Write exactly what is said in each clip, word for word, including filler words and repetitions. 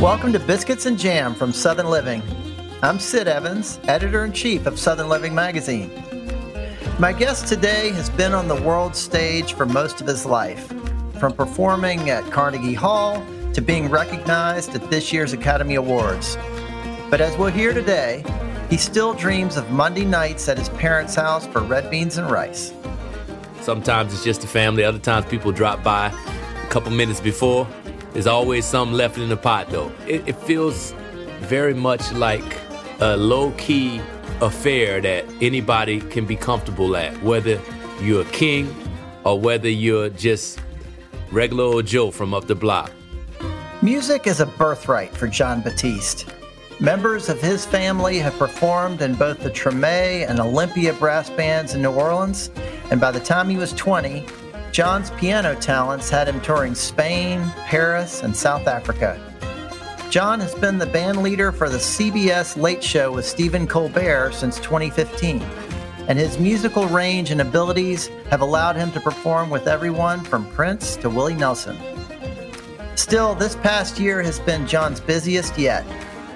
Welcome to Biscuits and Jam from Southern Living. I'm Sid Evans, Editor-in-Chief of Southern Living Magazine. My guest today has been on the world stage for most of his life, from performing at Carnegie Hall to being recognized at this year's Academy Awards. But as we'll hear today, he still dreams of Monday nights at his parents' house for red beans and rice. Sometimes it's just the family. Other times people drop by a couple minutes before. There's always something left in the pot, though. It, it feels very much like a low-key affair that anybody can be comfortable at, whether you're a king or whether you're just regular old Joe from up the block. Music is a birthright for Jon Batiste. Members of his family have performed in both the Treme and Olympia brass bands in New Orleans, and by the time he was twenty, Jon's piano talents had him touring Spain, Paris, and South Africa. Jon has been the band leader for the C B S Late Show with Stephen Colbert since twenty fifteen, and his musical range and abilities have allowed him to perform with everyone from Prince to Willie Nelson. Still, this past year has been Jon's busiest yet,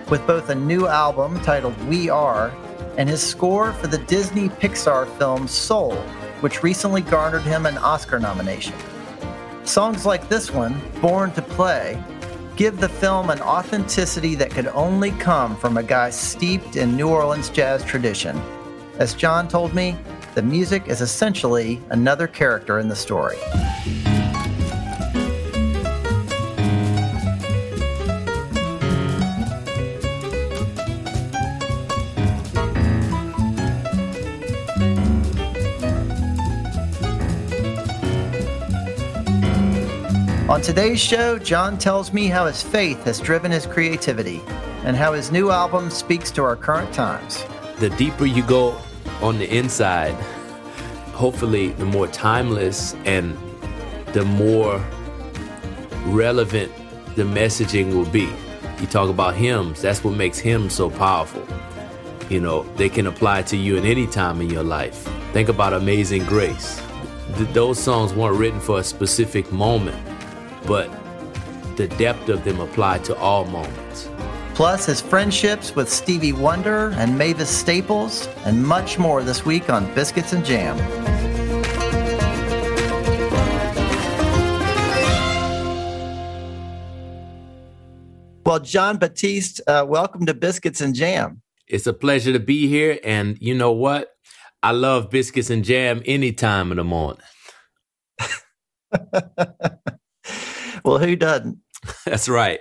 with both a new album titled We Are and his score for the Disney Pixar film Soul, which recently garnered him an Oscar nomination. Songs like this one, Born to Play, give the film an authenticity that could only come from a guy steeped in New Orleans jazz tradition. As Jon told me, the music is essentially another character in the story. On today's show, Jon tells me how his faith has driven his creativity and how his new album speaks to our current times. The deeper you go on the inside, hopefully the more timeless and the more relevant the messaging will be. You talk about hymns, that's what makes hymns so powerful. You know, they can apply to you at any time in your life. Think about Amazing Grace. Th- those songs weren't written for a specific moment, but the depth of them apply to all moments. Plus his friendships with Stevie Wonder and Mavis Staples and much more this week on Biscuits and Jam. Well, Jon Batiste, uh, welcome to Biscuits and Jam. It's a pleasure to be here. And you know what? I love Biscuits and Jam any time of the morning. Well, who doesn't? That's right.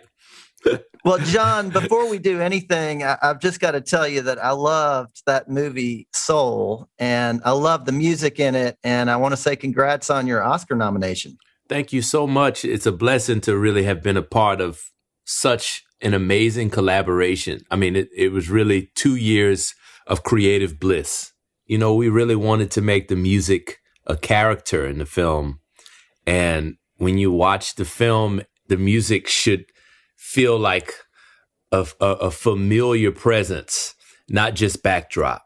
Well, Jon, before we do anything, I, I've just got to tell you that I loved that movie Soul, and I love the music in it, and I want to say congrats on your Oscar nomination. Thank you so much. It's a blessing to really have been a part of such an amazing collaboration. I mean, it, it was really two years of creative bliss. You know, we really wanted to make the music a character in the film, and when you watch the film, the music should feel like a, a, a familiar presence, not just backdrop.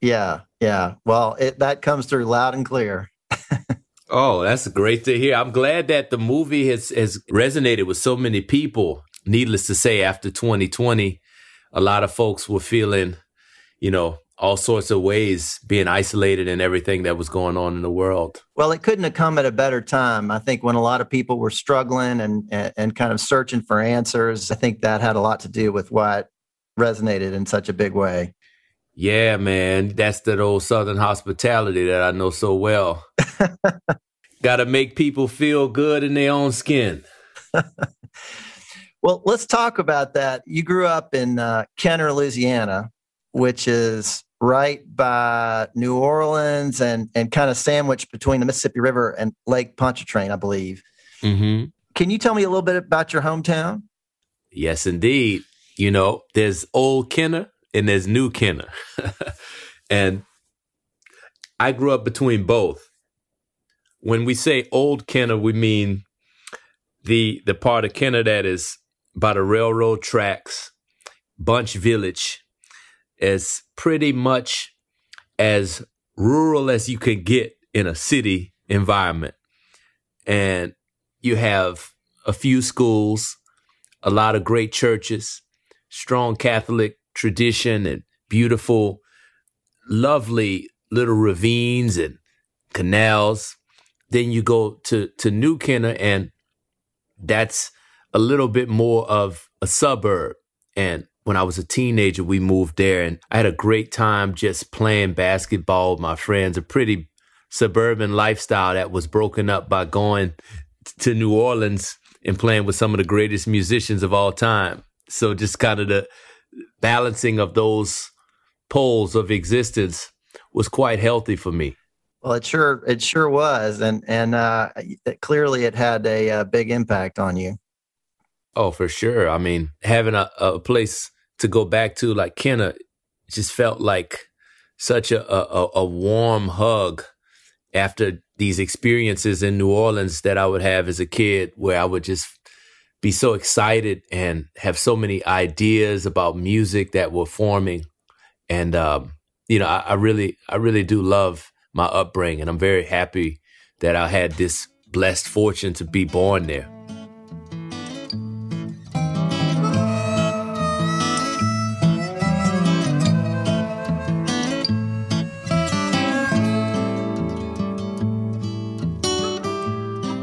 Yeah, yeah. Well, it, that comes through loud and clear. Oh, that's great to hear. I'm glad that the movie has, has resonated with so many people. Needless to say, after twenty twenty, a lot of folks were feeling, you know, all sorts of ways, being isolated and everything that was going on in the world. Well, it couldn't have come at a better time. I think when a lot of people were struggling and, and, and kind of searching for answers, I think that had a lot to do with why it resonated in such a big way. Yeah, man. That's that old Southern hospitality that I know so well. Got to make people feel good in their own skin. Well, let's talk about that. You grew up in uh, Kenner, Louisiana, which is right by New Orleans and and kind of sandwiched between the Mississippi River and Lake Pontchartrain, I believe. Mm-hmm. Can you tell me a little bit about your hometown? Yes, indeed. You know, there's old Kenner and there's new Kenner. And I grew up between both. When we say old Kenner, we mean the the part of Kenner that is by the railroad tracks. Bunch Village is pretty much as rural as you can get in a city environment. And you have a few schools, a lot of great churches, strong Catholic tradition, and beautiful, lovely little ravines and canals. Then you go to, to New Kenner, and that's a little bit more of a suburb. And when I was a teenager, we moved there, and I had a great time just playing basketball with my friends, a pretty suburban lifestyle that was broken up by going to New Orleans and playing with some of the greatest musicians of all time. So just kind of the balancing of those poles of existence was quite healthy for me. Well, it sure it sure was, and and uh, it, clearly it had a uh, big impact on you. Oh, for sure. I mean, having a, a place to go back to like Kenner just felt like such a, a, a warm hug after these experiences in New Orleans that I would have as a kid, where I would just be so excited and have so many ideas about music that were forming. And, um, you know, I, I really, I really do love my upbringing. I'm very happy that I had this blessed fortune to be born there.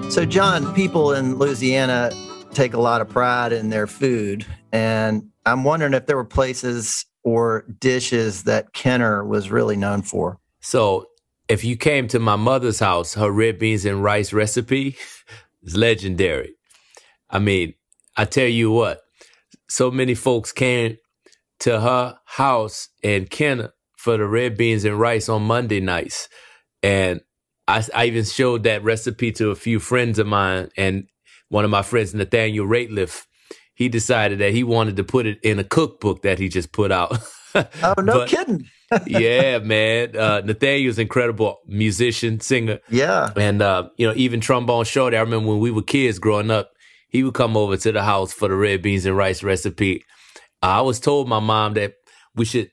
So, John, people in Louisiana take a lot of pride in their food, and I'm wondering if there were places or dishes that Kenner was really known for. So, if you came to my mother's house, her red beans and rice recipe is legendary. I mean, I tell you what, so many folks came to her house in Kenner for the red beans and rice on Monday nights, and I, I even showed that recipe to a few friends of mine, and one of my friends, Nathaniel Ratliff, he decided that he wanted to put it in a cookbook that he just put out. Oh, no but, kidding. Yeah, man. Uh, Nathaniel's an incredible musician, singer. Yeah. And, uh, you know, even Trombone Shorty, I remember when we were kids growing up, he would come over to the house for the red beans and rice recipe. I was told my mom that we should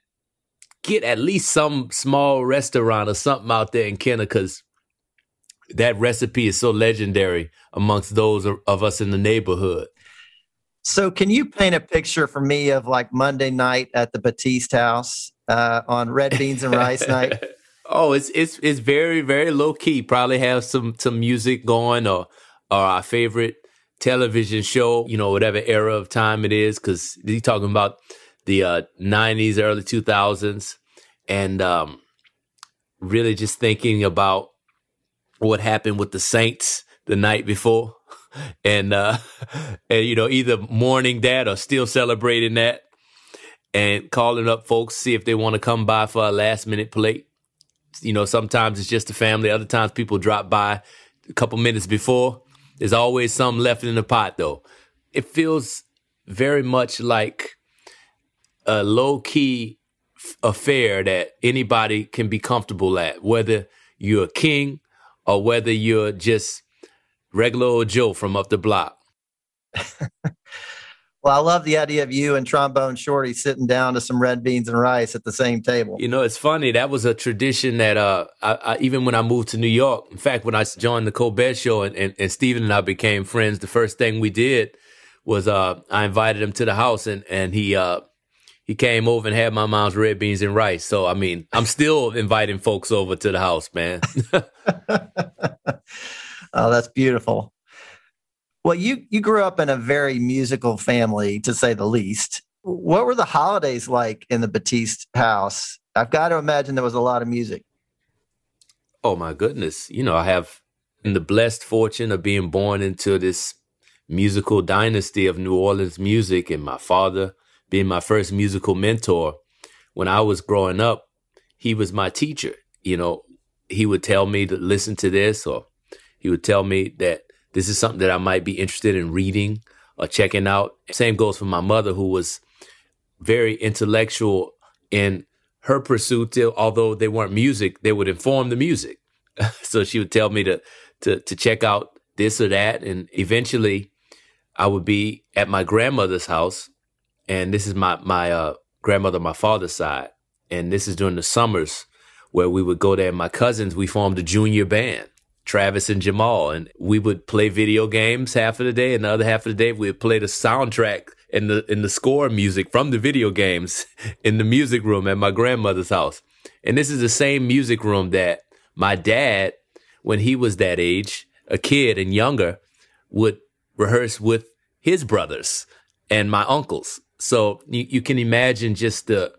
get at least some small restaurant or something out there in Kenner, because that recipe is so legendary amongst those of us in the neighborhood. So can you paint a picture for me of like Monday night at the Batiste house uh, on red beans and rice night? Oh, it's it's it's very, very low key. Probably have some some music going or, or our favorite television show, you know, whatever era of time it is, because you're talking about the uh, nineties, early two thousands, and um, really just thinking about what happened with the Saints the night before, and uh, and you know, either mourning that or still celebrating that, and calling up folks, see if they want to come by for a last minute plate. You know, sometimes it's just the family, other times people drop by a couple minutes before. There's always some left in the pot, though. It feels very much like a low key f- affair that anybody can be comfortable at, whether you're a king or whether you're just regular old Joe from up the block. Well, I love the idea of you and Trombone Shorty sitting down to some red beans and rice at the same table. You know, it's funny. That was a tradition that uh, I, I, even when I moved to New York, in fact, when I joined the Colbert Show and, and, and Stephen and I became friends, the first thing we did was uh, I invited him to the house, and, and he uh, he came over and had my mom's red beans and rice. So, I mean, I'm still inviting folks over to the house, man. Oh, that's beautiful. Well, you, you grew up in a very musical family, to say the least. What were the holidays like in the Batiste house? I've got to imagine there was a lot of music. Oh, my goodness. You know, I have the blessed fortune of being born into this musical dynasty of New Orleans music, and my father being my first musical mentor. When I was growing up, he was my teacher. You know, he would tell me to listen to this, or he would tell me that this is something that I might be interested in reading or checking out. Same goes for my mother, who was very intellectual in her pursuit. To, although they weren't music, they would inform the music. So she would tell me to, to to check out this or that. And eventually I would be at my grandmother's house. And this is my, my uh, grandmother, my father's side. And this is during the summers where we would go there. And my cousins, we formed a junior band, Travis and Jamal. And we would play video games half of the day. And the other half of the day, we would play the soundtrack and the, and the score music from the video games in the music room at my grandmother's house. And this is the same music room that my dad, when he was that age, a kid and younger, would rehearse with his brothers and my uncles. So you, you can imagine just the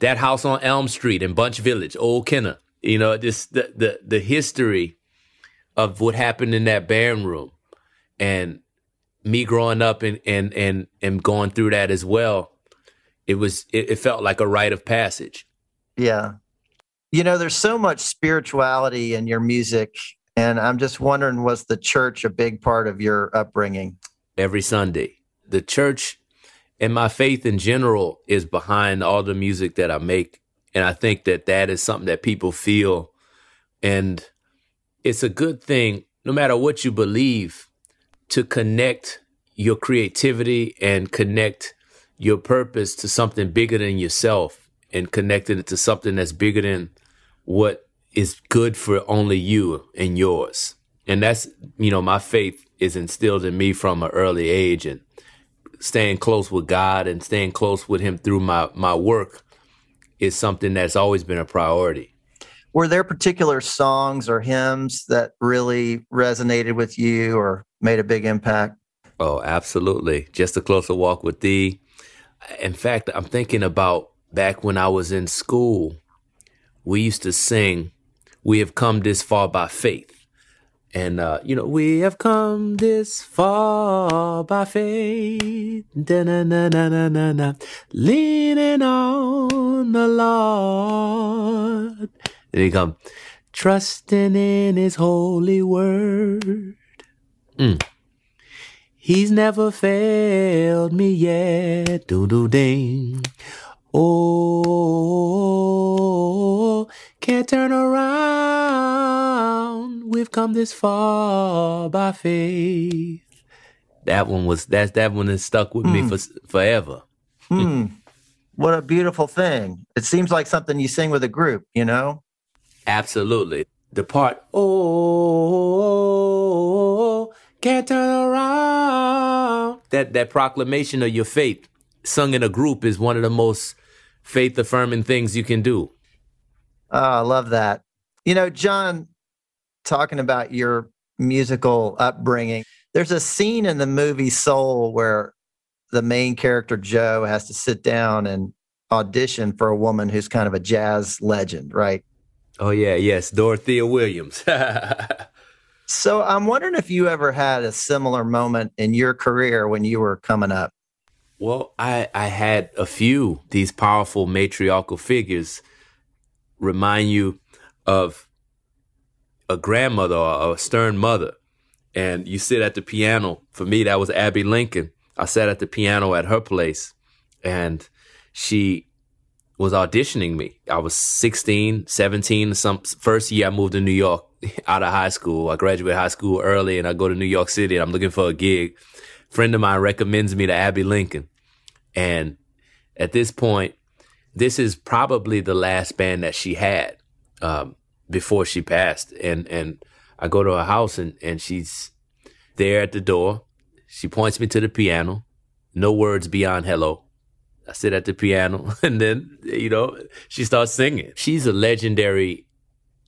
that house on Elm Street in Bunch Village, Old Kenner, you know, just the, the, the history of what happened in that band room. And me growing up and and and, and going through that as well, it was it, it felt like a rite of passage. Yeah. You know, there's so much spirituality in your music, and I'm just wondering, was the church a big part of your upbringing? Every Sunday. The church and my faith in general is behind all the music that I make, and I think that that is something that people feel, and it's a good thing, no matter what you believe, to connect your creativity and connect your purpose to something bigger than yourself, and connected it to something that's bigger than what is good for only you and yours. And that's, you know, my faith is instilled in me from an early age, and staying close with God and staying close with him through my, my work is something that's always been a priority. Were there particular songs or hymns that really resonated with you or made a big impact? Oh, absolutely. Just A Closer Walk with Thee. In fact, I'm thinking about back when I was in school, we used to sing, "We have come this far by faith." And, uh, you know, we have come this far by faith, da-na-na-na-na-na-na, leaning on the Lord. Then you come, trusting in his holy word. Mm. He's never failed me yet, do-do-ding. Oh, can't turn around. We've come this far by faith. That one was that's that one has stuck with mm. me for forever. Mm. What a beautiful thing! It seems like something you sing with a group, you know? Absolutely. The part oh, can't turn around. That that proclamation of your faith sung in a group is one of the most faith-affirming things you can do. Oh, I love that. You know, John, talking about your musical upbringing, there's a scene in the movie Soul where the main character, Joe, has to sit down and audition for a woman who's kind of a jazz legend, right? Oh, yeah, yes, Dorothea Williams. So I'm wondering if you ever had a similar moment in your career when you were coming up. Well, I, I had a few these powerful matriarchal figures remind you of a grandmother or a stern mother. And you sit at the piano. For me, that was Abby Lincoln. I sat at the piano at her place, and she was auditioning me. I was sixteen, seventeen, some first year I moved to New York out of high school. I graduated high school early, and I go to New York City, and I'm looking for a gig. Friend of mine recommends me to Abby Lincoln. And at this point, this is probably the last band that she had um, before she passed. And and I go to her house, and, and she's there at the door. She points me to the piano. No words beyond hello. I sit at the piano, and then, you know, she starts singing. She's a legendary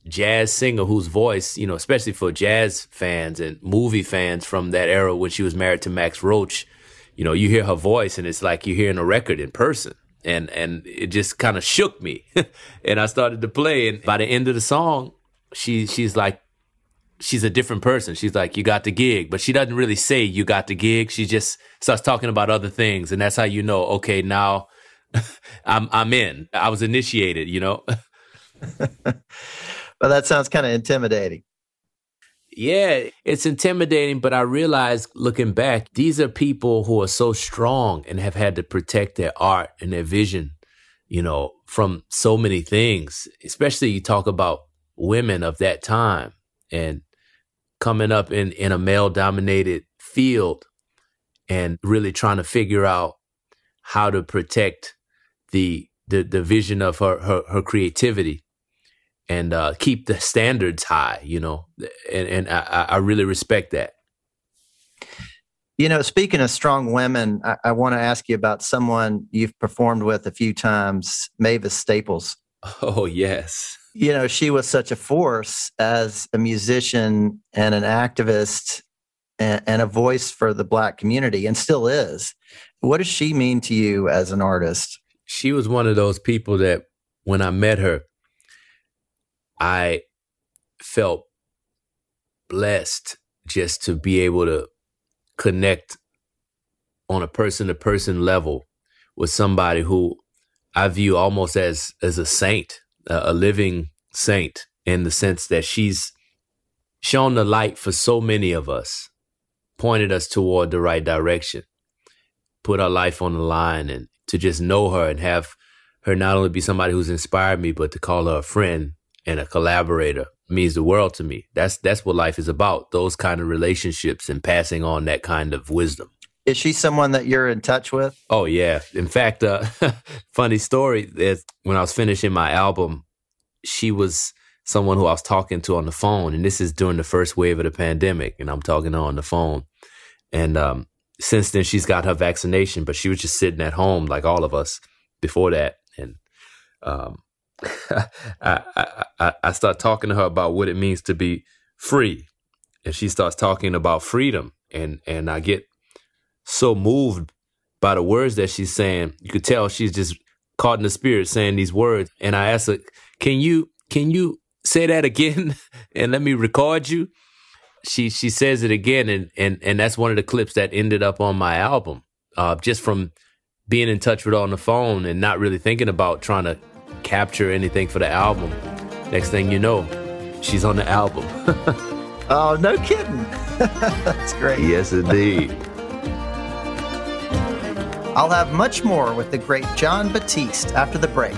jazz singer whose voice, you know, especially for jazz fans and movie fans from that era when she was married to Max Roach, you know, you hear her voice and it's like you're hearing a record in person. And and it just kind of shook me. And I started to play. And by the end of the song, she she's like, she's a different person. She's like, you got the gig. But she doesn't really say you got the gig. She just starts talking about other things. And that's how you know, okay, now I'm I'm in. I was initiated, you know. Well, that sounds kind of intimidating. Yeah, it's intimidating, but I realized looking back, these are people who are so strong and have had to protect their art and their vision, you know, from so many things, especially you talk about women of that time and coming up in, in a male-dominated field and really trying to figure out how to protect the the, the vision of her, her, her creativity. And uh, keep the standards high, you know, and, and I, I really respect that. You know, speaking of strong women, I, I want to ask you about someone you've performed with a few times, Mavis Staples. Oh, yes. You know, she was such a force as a musician and an activist and, and a voice for the Black community, and still is. What does she mean to you as an artist? She was one of those people that when I met her, I felt blessed just to be able to connect on a person-to-person level with somebody who I view almost as as a saint, a living saint, in the sense that she's shown the light for so many of us, pointed us toward the right direction, put our life on the line, and to just know her and have her not only be somebody who's inspired me, but to call her a friend and a collaborator means the world to me. That's that's what life is about, those kind of relationships and passing on that kind of wisdom. Is she someone that you're in touch with? Oh, yeah. In fact, uh, funny story is when I was finishing my album, she was someone who I was talking to on the phone. And this is during the first wave of the pandemic. And I'm talking to her on the phone. And um, since then, she's got her vaccination. But she was just sitting at home like all of us before that. And um I, I, I start talking to her about what it means to be free. And she starts talking about freedom. And, and I get so moved by the words that she's saying. You could tell she's just caught in the spirit saying these words. And I asked her, can you, can you say that again and let me record you? She she says it again. And, and, and that's one of the clips that ended up on my album, uh, just from being in touch with her on the phone and not really thinking about trying to capture anything for the album. Next thing you know, she's on the album. Oh, no kidding. That's great. Yes, indeed. I'll have much more with the great Jon Batiste after the break.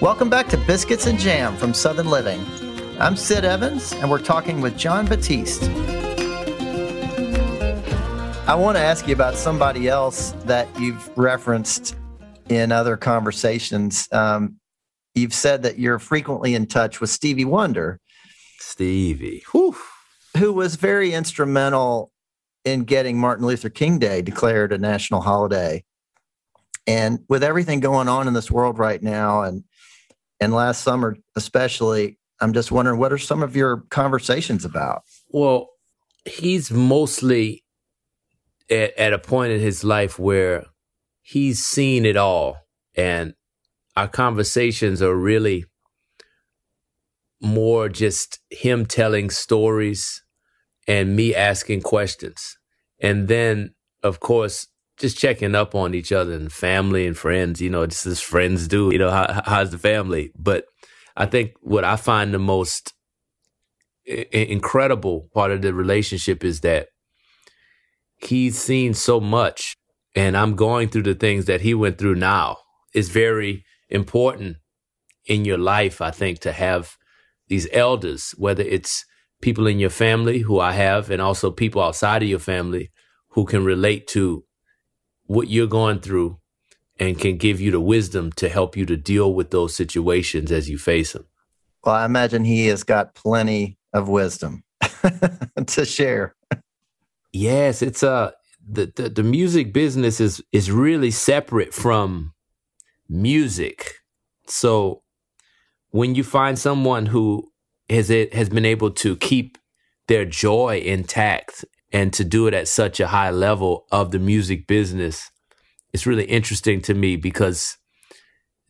Welcome back to Biscuits and Jam from Southern Living. I'm Sid Evans, and we're talking with Jon Batiste. I want to ask you about somebody else that you've referenced in other conversations. Um, you've said that you're frequently in touch with Stevie Wonder. Stevie. Whew. Who was very instrumental in getting Martin Luther King Day declared a national holiday. And with everything going on in this world right now, and and last summer especially, I'm just wondering, what are some of your conversations about? Well, he's mostly at, at a point in his life where he's seen it all. And our conversations are really more just him telling stories and me asking questions. And then, of course, just checking up on each other and family and friends, you know, just as friends do, you know, how, how's the family? But I think what I find the most I- incredible part of the relationship is that he's seen so much and I'm going through the things that he went through now. It's very important in your life, I think, to have these elders, whether it's people in your family who I have and also people outside of your family who can relate to what you're going through and can give you the wisdom to help you to deal with those situations as you face them. Well, I imagine he has got plenty of wisdom to share. Yes, it's uh, the, the the music business is is really separate from music. So when you find someone who has it has been able to keep their joy intact and to do it at such a high level of the music business, it's really interesting to me because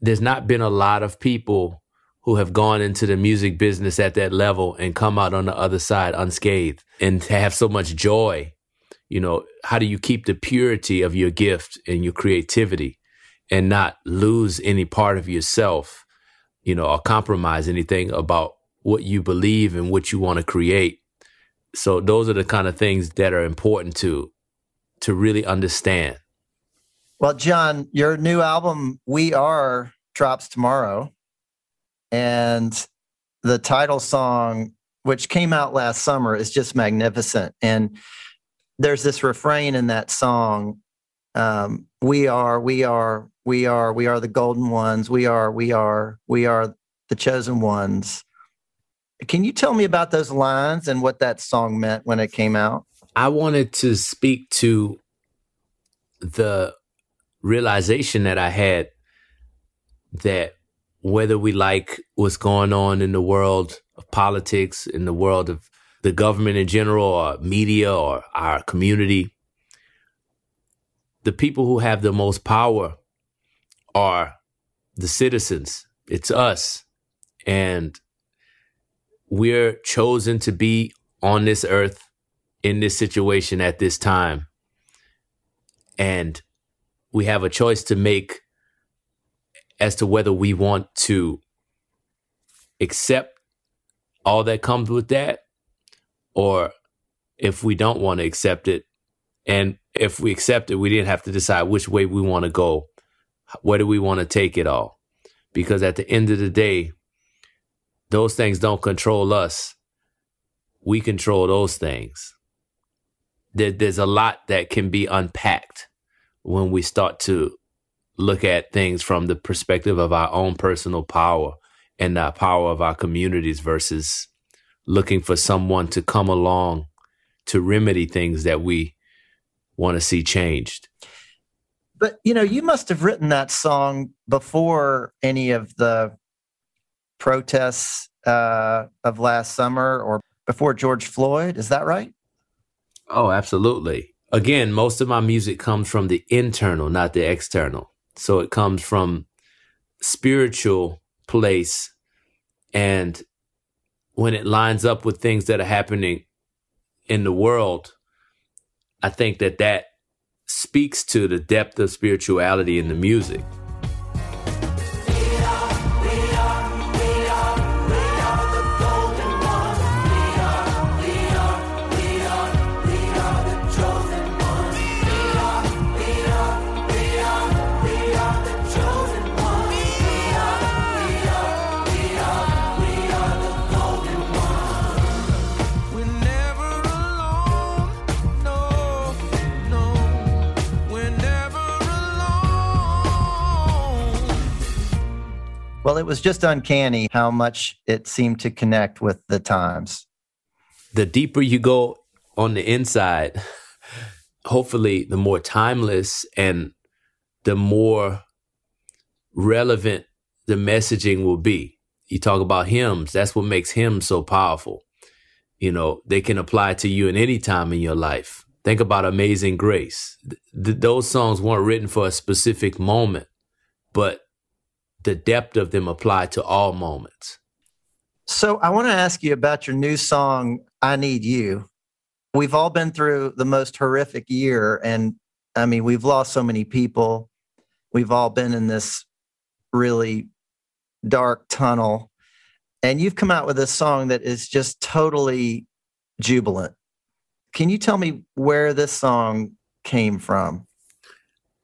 there's not been a lot of people who have gone into the music business at that level and come out on the other side unscathed and to have so much joy. You know, how do you keep the purity of your gift and your creativity and not lose any part of yourself, you know, or compromise anything about what you believe and what you want to create? So those are the kind of things that are important to to really understand. Well, Jon, your new album, We Are, drops tomorrow. And the title song, which came out last summer, is just magnificent. And there's this refrain in that song, um, we are, we are, we are, we are the golden ones. We are, we are, we are the chosen ones. Can you tell me about those lines and what that song meant when it came out? I wanted to speak to the realization that I had that whether we like what's going on in the world of politics, in the world of the government in general, or media, or our community, the people who have the most power are the citizens. It's us. And we're chosen to be on this earth in this situation at this time. And we have a choice to make as to whether we want to accept all that comes with that, or if we don't want to accept it. And if we accept it, we didn't have to decide which way we want to go. Where do we want to take it all? Because at the end of the day, those things don't control us. We control those things. There, there's a lot that can be unpacked when we start to look at things from the perspective of our own personal power and the power of our communities versus looking for someone to come along to remedy things that we want to see changed. But, you know, you must have written that song before any of the protests uh, of last summer or before George Floyd. Is that right? Oh, absolutely. Again, most of my music comes from the internal, not the external. So it comes from spiritual place. And when it lines up with things that are happening in the world, I think that that speaks to the depth of spirituality in the music. Well, it was just uncanny how much it seemed to connect with the times. The deeper you go on the inside, hopefully the more timeless and the more relevant the messaging will be. You talk about hymns. That's what makes hymns so powerful. You know, they can apply to you in any time in your life. Think about Amazing Grace. Th- those songs weren't written for a specific moment, but the depth of them apply to all moments. So I want to ask you about your new song, I Need You. We've all been through the most horrific year. And I mean, we've lost so many people. We've all been in this really dark tunnel. And you've come out with a song that is just totally jubilant. Can you tell me where this song came from?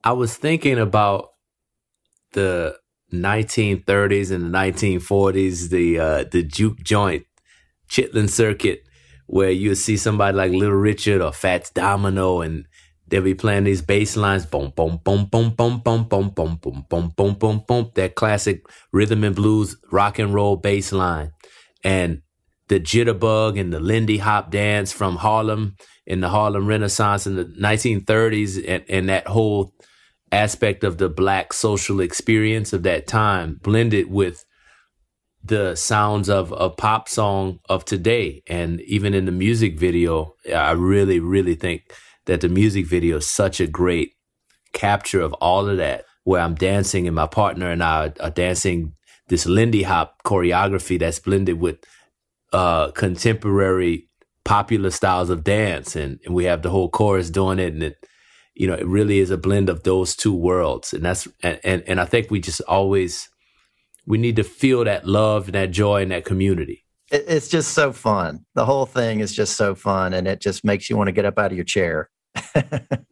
I was thinking about the nineteen thirties and the nineteen forties, the uh, the juke joint, Chitlin Circuit, where you would see somebody like Little Richard or Fats Domino, and They'll be playing these bass lines, boom, boom, boom, boom, boom, boom, boom, boom, boom, boom, boom, boom, boom, that classic rhythm and blues rock and roll bass line. And the jitterbug and the Lindy Hop dance from Harlem in the Harlem Renaissance in the nineteen thirties, and, and that whole aspect of the Black social experience of that time blended with the sounds of a pop song of today. And even in the music video, I really, really think that the music video is such a great capture of all of that, where I'm dancing and my partner and I are dancing this Lindy Hop choreography that's blended with uh, contemporary popular styles of dance. And, and we have the whole chorus doing it. And, it, you know, it really is a blend of those two worlds. And that's and, and, and I think we just always we need to feel that love and that joy and that community. It's just so fun. The whole thing is just so fun. And it just makes you want to get up out of your chair.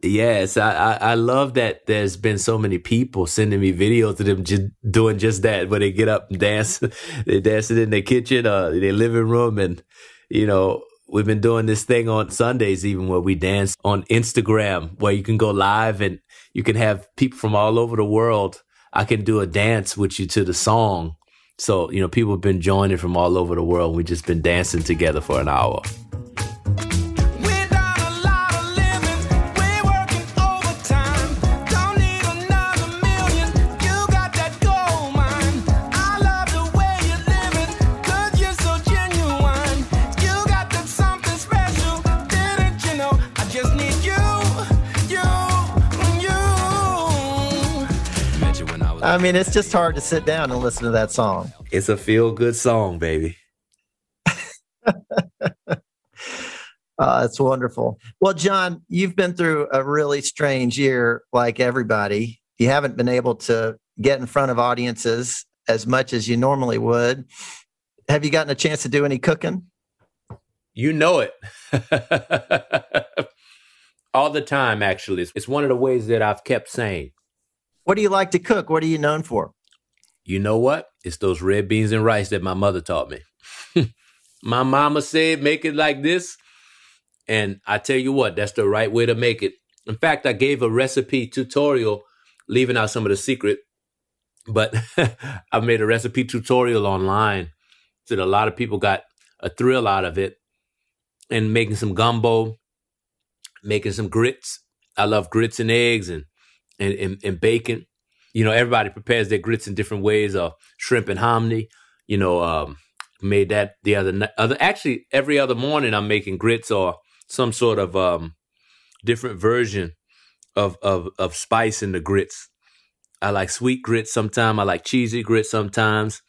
Yes, I, I, I love that there's been so many people sending me videos of them just doing just that, where they get up and dance. They're dancing in their kitchen or their living room. And, you know, we've been doing this thing on Sundays, even where we dance on Instagram, where you can go live and you can have people from all over the world. I can do a dance with you to the song. So, you know, people have been joining from all over the world. We've just been dancing together for an hour. I mean, it's just hard to sit down and listen to that song. It's a feel-good song, baby. uh, it's wonderful. Well, Jon, you've been through a really strange year, like everybody. You haven't been able to get in front of audiences as much as you normally would. Have you gotten a chance to do any cooking? You know it. All the time, actually. It's one of the ways that I've kept saying, what do you like to cook? What are you known for? You know what? It's those red beans and rice that my mother taught me. My mama said, make it like this. And I tell you what, that's the right way to make it. In fact, I gave a recipe tutorial, leaving out some of the secret. But I made a recipe tutorial online so that a lot of people got a thrill out of it. And making some gumbo, making some grits. I love grits and eggs and And, and, and bacon. You know, everybody prepares their grits in different ways. Or uh, shrimp and hominy, you know, um, made that the other night. Other, actually, every other morning I'm making grits or some sort of um, different version of, of, of spice in the grits. I like sweet grits sometimes. I like cheesy grits sometimes.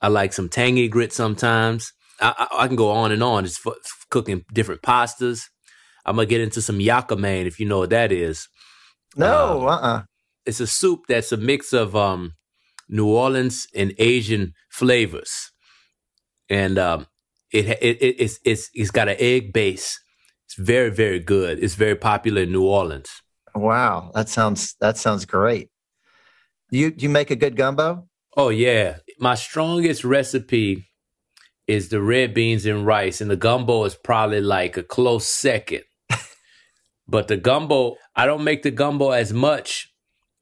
I like some tangy grits sometimes. I, I, I can go on and on. It's, f- it's cooking different pastas. I'm going to get into some yakamein, if you know what that is. No, uh, uh-uh. It's a soup that's a mix of um, New Orleans and Asian flavors. And um, it, it, it, it's, it's, it's got an egg base. It's very, very good. It's very popular in New Orleans. Wow, that sounds that sounds great. Do you, do you make a good gumbo? Oh, yeah. My strongest recipe is the red beans and rice, and the gumbo is probably like a close second. But the gumbo, I don't make the gumbo as much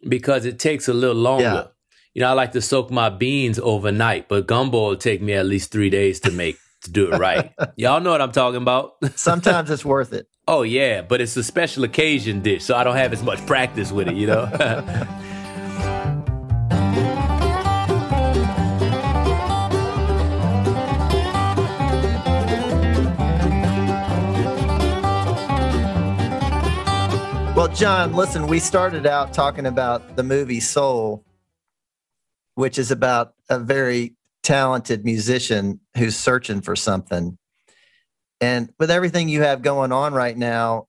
because it takes a little longer. Yeah. You know, I like to soak my beans overnight, but gumbo will take me at least three days to make, to do it right. Y'all know what I'm talking about. Sometimes it's worth it. Oh, yeah, but it's a special occasion dish, so I don't have as much practice with it, you know? Well, Jon, listen, we started out talking about the movie Soul, which is about a very talented musician who's searching for something. And with everything you have going on right now,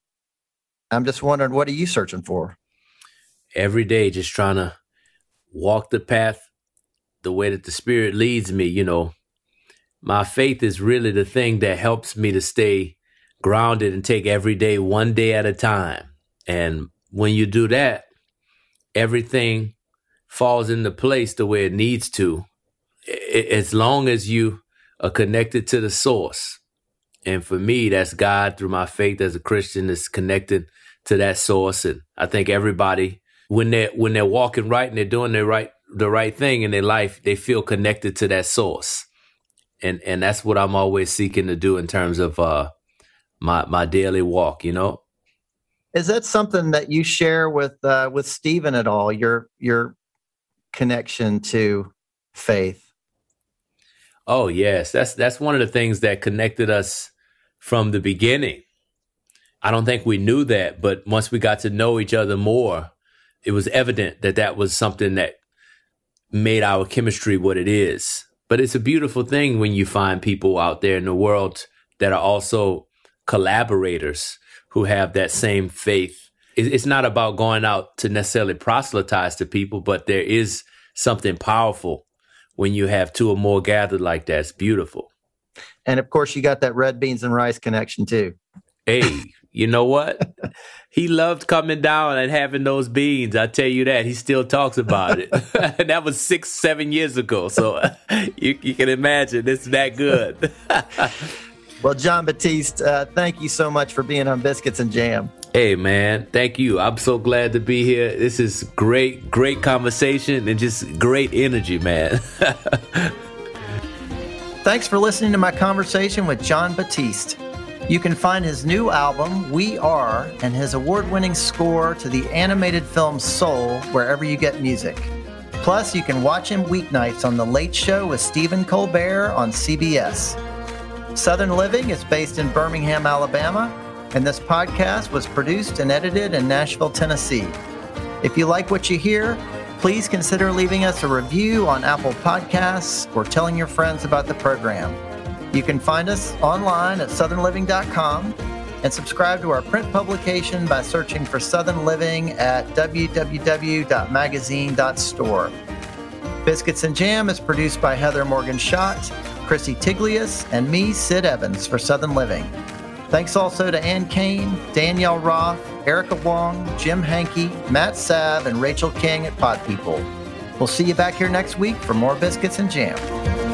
I'm just wondering, what are you searching for? Every day, just trying to walk the path the way that the Spirit leads me. You know, my faith is really the thing that helps me to stay grounded and take every day one day at a time. And when you do that, everything falls into place the way it needs to, as long as you are connected to the source. And for me, that's God through my faith as a Christian, is connected to that source. And I think everybody, when they're, when they're walking right and they're doing the right, the right thing in their life, they feel connected to that source. And and that's what I'm always seeking to do in terms of uh, my my daily walk, you know. Is that something that you share with uh, with Stephen at all, your your connection to faith? Oh, yes. That's that's one of the things that connected us from the beginning. I don't think we knew that, but once we got to know each other more, it was evident that that was something that made our chemistry what it is. But it's a beautiful thing when you find people out there in the world that are also collaborators who have that same faith. It's not about going out to necessarily proselytize to people, but there is something powerful when you have two or more gathered like that. It's beautiful. And of course, you got that red beans and rice connection too. Hey, you know what? He loved coming down and having those beans. I tell you that. He still talks about it. And that was six, seven years ago. So you, you can imagine it's that good. Well, Jon Batiste, uh, thank you so much for being on Biscuits and Jam. Hey, man. Thank you. I'm so glad to be here. This is great, great conversation and just great energy, man. Thanks for listening to my conversation with Jon Batiste. You can find his new album, We Are, and his award-winning score to the animated film Soul wherever you get music. Plus, you can watch him weeknights on The Late Show with Stephen Colbert on C B S. Southern Living is based in Birmingham, Alabama, and this podcast was produced and edited in Nashville, Tennessee. If you like what you hear, please consider leaving us a review on Apple Podcasts or telling your friends about the program. You can find us online at southern living dot com and subscribe to our print publication by searching for Southern Living at w w w dot magazine dot store. Biscuits and Jam is produced by Heather Morgan Schott, Chrissy Tiglius, and me, Sid Evans, for Southern Living. Thanks also to Ann Kane, Danielle Roth, Erica Wong, Jim Hankey, Matt Sav, and Rachel King at Pod People. We'll see you back here next week for more Biscuits and Jam.